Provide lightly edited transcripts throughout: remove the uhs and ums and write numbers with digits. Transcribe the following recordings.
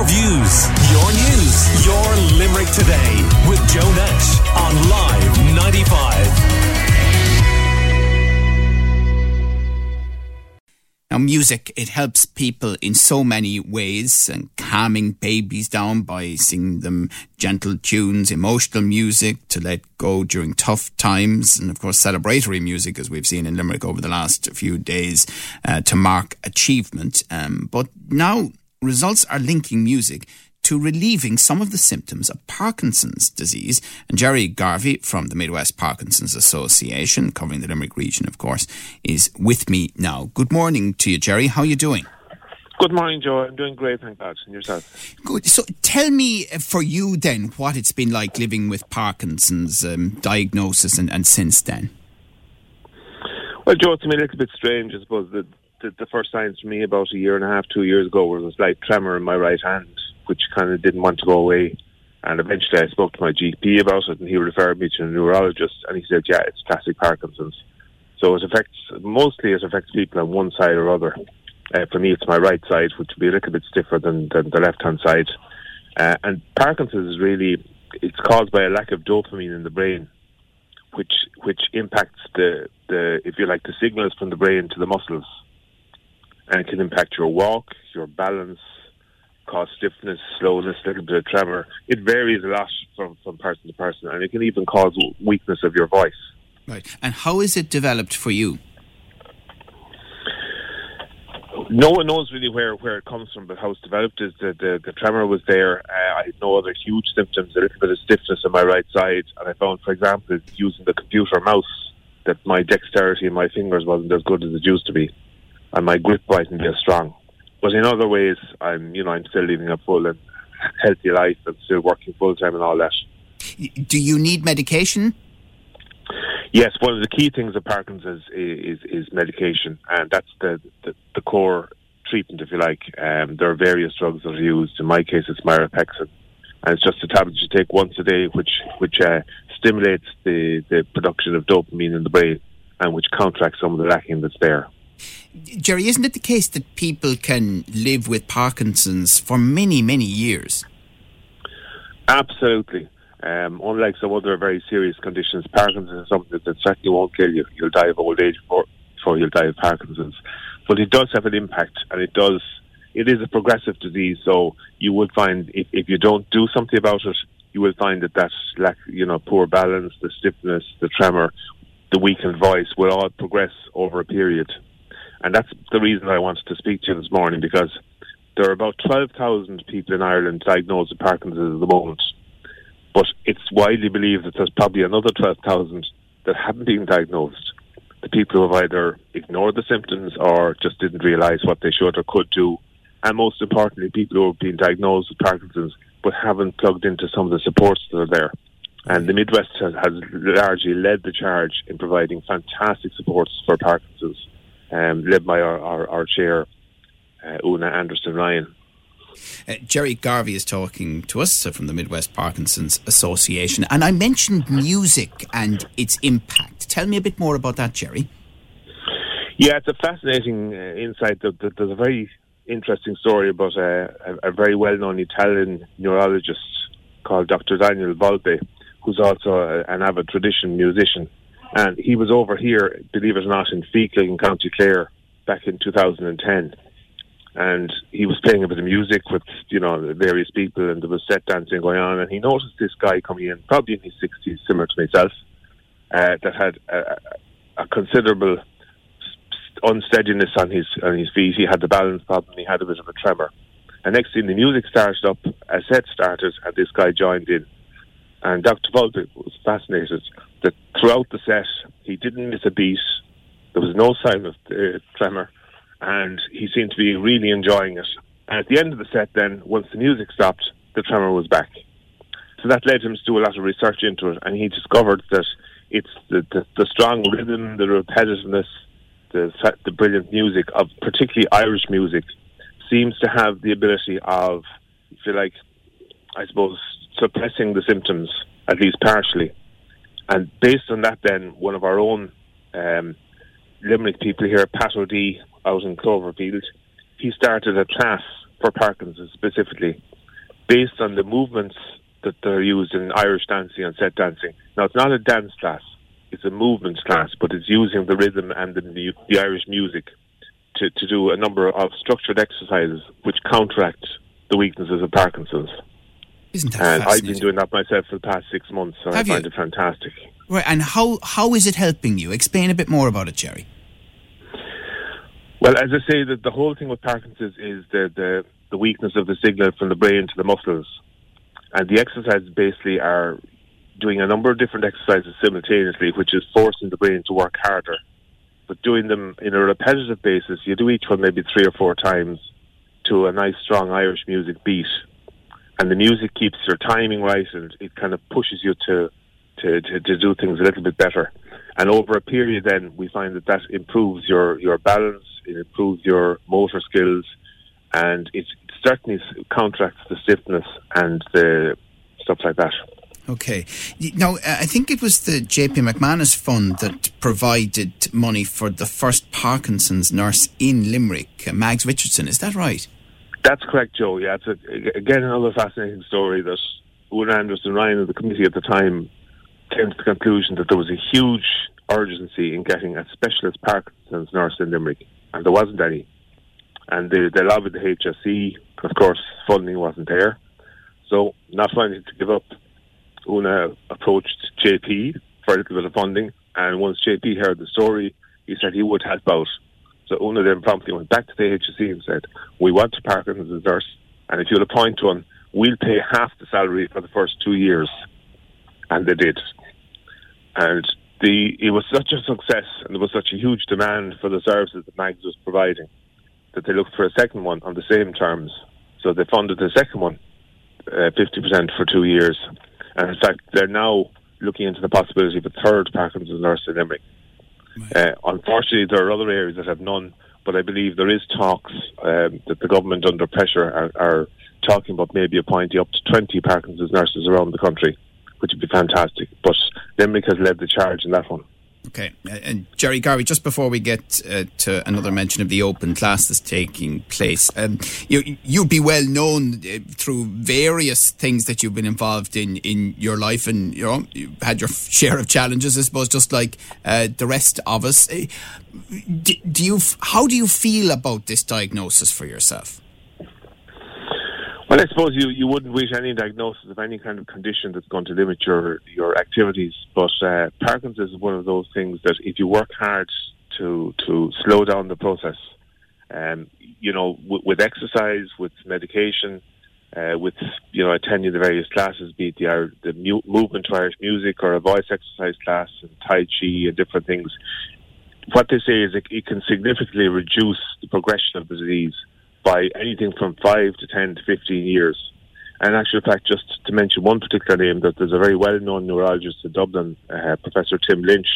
your views, your news, your Limerick Today with Joe Nash on Live 95. Now, music, it helps people in so many ways, and calming babies down by singing them gentle tunes, emotional music to let go during tough times, and of course celebratory music, as we've seen in Limerick over the last few days, to mark achievement. But now results are linking music to relieving some of the symptoms of Parkinson's disease. And Jerry Garvey from the Midwest Parkinson's Association, covering the Limerick region, of course, is with me now. Good morning to you, Jerry. How are you doing? Good morning, Joe. I'm doing great, thank God. And yourself? Good. So tell me, for you then, what it's been like living with Parkinson's diagnosis and since then. Well, Joe, it's been a little bit strange, I suppose, that the first signs for me about a year and a half, 2 years ago, was a slight tremor in my right hand, which kind of didn't want to go away. And eventually I spoke to my GP about it, and he referred me to a neurologist, and he said, yeah, it's classic Parkinson's. So it affects people on one side or other. For me, it's my right side, which would be a little bit stiffer than the left-hand side. And Parkinson's is really, it's caused by a lack of dopamine in the brain, which impacts the if you like, the signals from the brain to the muscles. And it can impact your walk, your balance, cause stiffness, slowness, a little bit of tremor. It varies a lot from person to person, and it can even cause weakness of your voice. Right. And how is it developed for you? No one knows really where it comes from, but how it's developed is the tremor was there. I had no other huge symptoms, a little bit of stiffness on my right side. And I found, for example, using the computer mouse, that my dexterity in my fingers wasn't as good as it used to be. And my grip wasn't as strong. But in other ways, I'm still living a full and healthy life and still working full-time and all that. Do you need medication? Yes, one of the key things of Parkinson's is medication, and that's the core treatment, if you like. There are various drugs that are used. In my case, it's mirapexin. And it's just a tablet you take once a day, which stimulates the production of dopamine in the brain and which counteracts some of the lacking that's there. Jerry, isn't it the case that people can live with Parkinson's for many, many years? Absolutely. Unlike some other very serious conditions, Parkinson's is something that certainly won't kill you. You'll die of old age before you'll die of Parkinson's. But it does have an impact, and it is a progressive disease, so you will find, if you don't do something about it, you will find that lack, poor balance, the stiffness, the tremor, the weakened voice will all progress over a period. And that's the reason I wanted to speak to you this morning, because there are about 12,000 people in Ireland diagnosed with Parkinson's at the moment. But it's widely believed that there's probably another 12,000 that haven't been diagnosed. The people who have either ignored the symptoms or just didn't realise what they should or could do. And most importantly, people who have been diagnosed with Parkinson's but haven't plugged into some of the supports that are there. And the Midwest has largely led the charge in providing fantastic supports for Parkinson's. Led by our chair, Úna Anderson-Ryan. Jerry Garvey is talking to us from the Midwest Parkinson's Association. And I mentioned music and its impact. Tell me a bit more about that, Jerry. Yeah, it's a fascinating insight. There's a very interesting story about a very well-known Italian neurologist called Dr. Daniel Volpe, who's also an avid tradition musician. And he was over here, believe it or not, in Feakley in County Clare back in 2010. And he was playing a bit of music with, various people, and there was set dancing going on. And he noticed this guy coming in, probably in his 60s, similar to myself, that had a considerable unsteadiness on his feet. He had the balance problem. He had a bit of a tremor. And next thing, the music started up, a set started, and this guy joined in. And Dr. Volpe was fascinated that throughout the set, he didn't miss a beat. There was no sign of tremor, and he seemed to be really enjoying it. And at the end of the set then, once the music stopped, the tremor was back. So that led him to do a lot of research into it, and he discovered that it's the strong rhythm, the repetitiveness, the brilliant music of particularly Irish music seems to have the ability of, if you like, I suppose, suppressing the symptoms, at least partially. And based on that then, one of our own Limerick people here, Pat O'Dea, out in Cloverfield, he started a class for Parkinson's specifically, based on the movements that they're used in Irish dancing and set dancing. Now, it's not a dance class, it's a movements class, but it's using the rhythm and the Irish music to do a number of structured exercises which counteract the weaknesses of Parkinson's. Isn't that fascinating? And I've been doing that myself for the past 6 months, and I find it fantastic. Right, and how is it helping you? Explain a bit more about it, Jerry. Well, as I say, the whole thing with Parkinson's is the weakness of the signal from the brain to the muscles. And the exercises basically are doing a number of different exercises simultaneously, which is forcing the brain to work harder. But doing them in a repetitive basis, you do each one maybe 3 or 4 times to a nice, strong Irish music beat. And the music keeps your timing right, and it kind of pushes you to do things a little bit better. And over a period then, we find that improves your balance, it improves your motor skills, and it certainly counteracts the stiffness and the stuff like that. Okay. Now, I think it was the JP McManus Fund that provided money for the first Parkinson's nurse in Limerick, Mags Richardson. Is that right? That's correct, Joe. Yeah, it's again another fascinating story that Úna Anderson-Ryan of the committee at the time came to the conclusion that there was a huge urgency in getting a specialist Parkinson's nurse in Limerick, and there wasn't any. And they lobbied the HSE, and of course funding wasn't there. So, not wanting to give up, Una approached JP for a little bit of funding, and once JP heard the story, he said he would help out. So Una then promptly went back to the HSC and said, "We want a Parkinson's nurse, and if you'll appoint one, we'll pay half the salary for the first 2 years." And they did. And it was such a success, and there was such a huge demand for the services that Mags was providing, that they looked for a second one on the same terms. So they funded the second one, 50% for 2 years. And in fact, they're now looking into the possibility of a third Parkinson's nurse in Limerick. Right. Unfortunately, there are other areas that have none, but I believe there is talks that the government, under pressure, are talking about maybe appointing up to 20 Parkinson's nurses around the country, which would be fantastic. But Limerick has led the charge in that one. Okay. And Jerry Garvey, just before we get to another mention of the open class that's taking place, you'd be well known through various things that you've been involved in your life, and you know, you had your share of challenges, I suppose, just like the rest of us. How do you feel about this diagnosis for yourself? Well, I suppose you wouldn't wish any diagnosis of any kind of condition that's going to limit your activities, but Parkinson's is one of those things that if you work hard to slow down the process, with exercise, with medication, with, you know, attending the various classes, be it the movement to Irish music or a voice exercise class and Tai Chi and different things, what they say is it can significantly reduce the progression of the disease by anything from 5 to 10 to 15 years. And actually, in fact, just to mention one particular name, that there's a very well-known neurologist in Dublin, Professor Tim Lynch,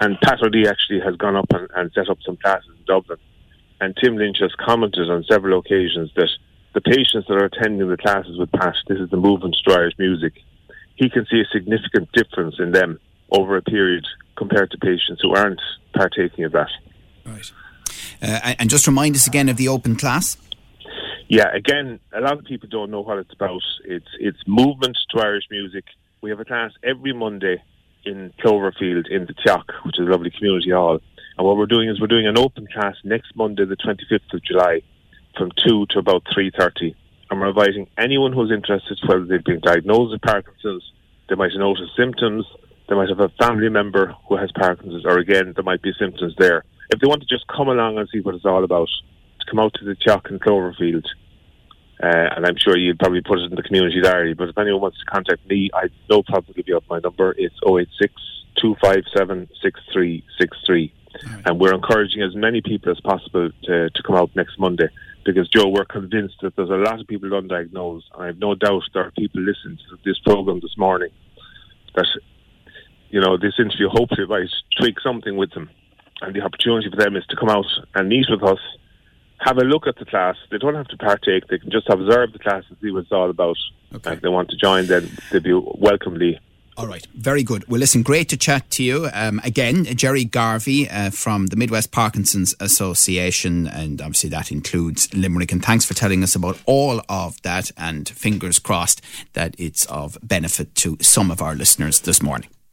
and Pat O'Dea actually has gone up and set up some classes in Dublin. And Tim Lynch has commented on several occasions that the patients that are attending the classes with Pat, this is the movement to Irish music, he can see a significant difference in them over a period compared to patients who aren't partaking of that. Right. And just remind us again of the open class. Yeah, again, a lot of people don't know what it's about. It's movement to Irish music. We have a class every Monday in Cloverfield in the Tioc, which is a lovely community hall. And what we're doing is we're doing an open class next Monday, the 25th of July, from 2 to about 3:30. And we're inviting anyone who's interested, whether they've been diagnosed with Parkinson's, they might have noticed symptoms, they might have a family member who has Parkinson's, or again, there might be symptoms there. If they want to just come along and see what it's all about, to come out to the Tioc and Cloverfield. And I'm sure you'd probably put it in the community diary, but if anyone wants to contact me, I'd no problem give you up my number. It's 086-257-6363. Right. And we're encouraging as many people as possible to come out next Monday, because, Joe, we're convinced that there's a lot of people undiagnosed, and I have no doubt there are people listening to this programme this morning that, you know, this interview hopefully might tweak something with them. And the opportunity for them is to come out and meet with us, have a look at the class. They don't have to partake. They can just observe the class and see what it's all about. Okay. And if they want to join, then they'd be welcomely All right. Very good. Well, listen, great to chat to you. Again, Jerry Garvey from the Midwest Parkinson's Association, and obviously that includes Limerick. And thanks for telling us about all of that, and fingers crossed that it's of benefit to some of our listeners this morning.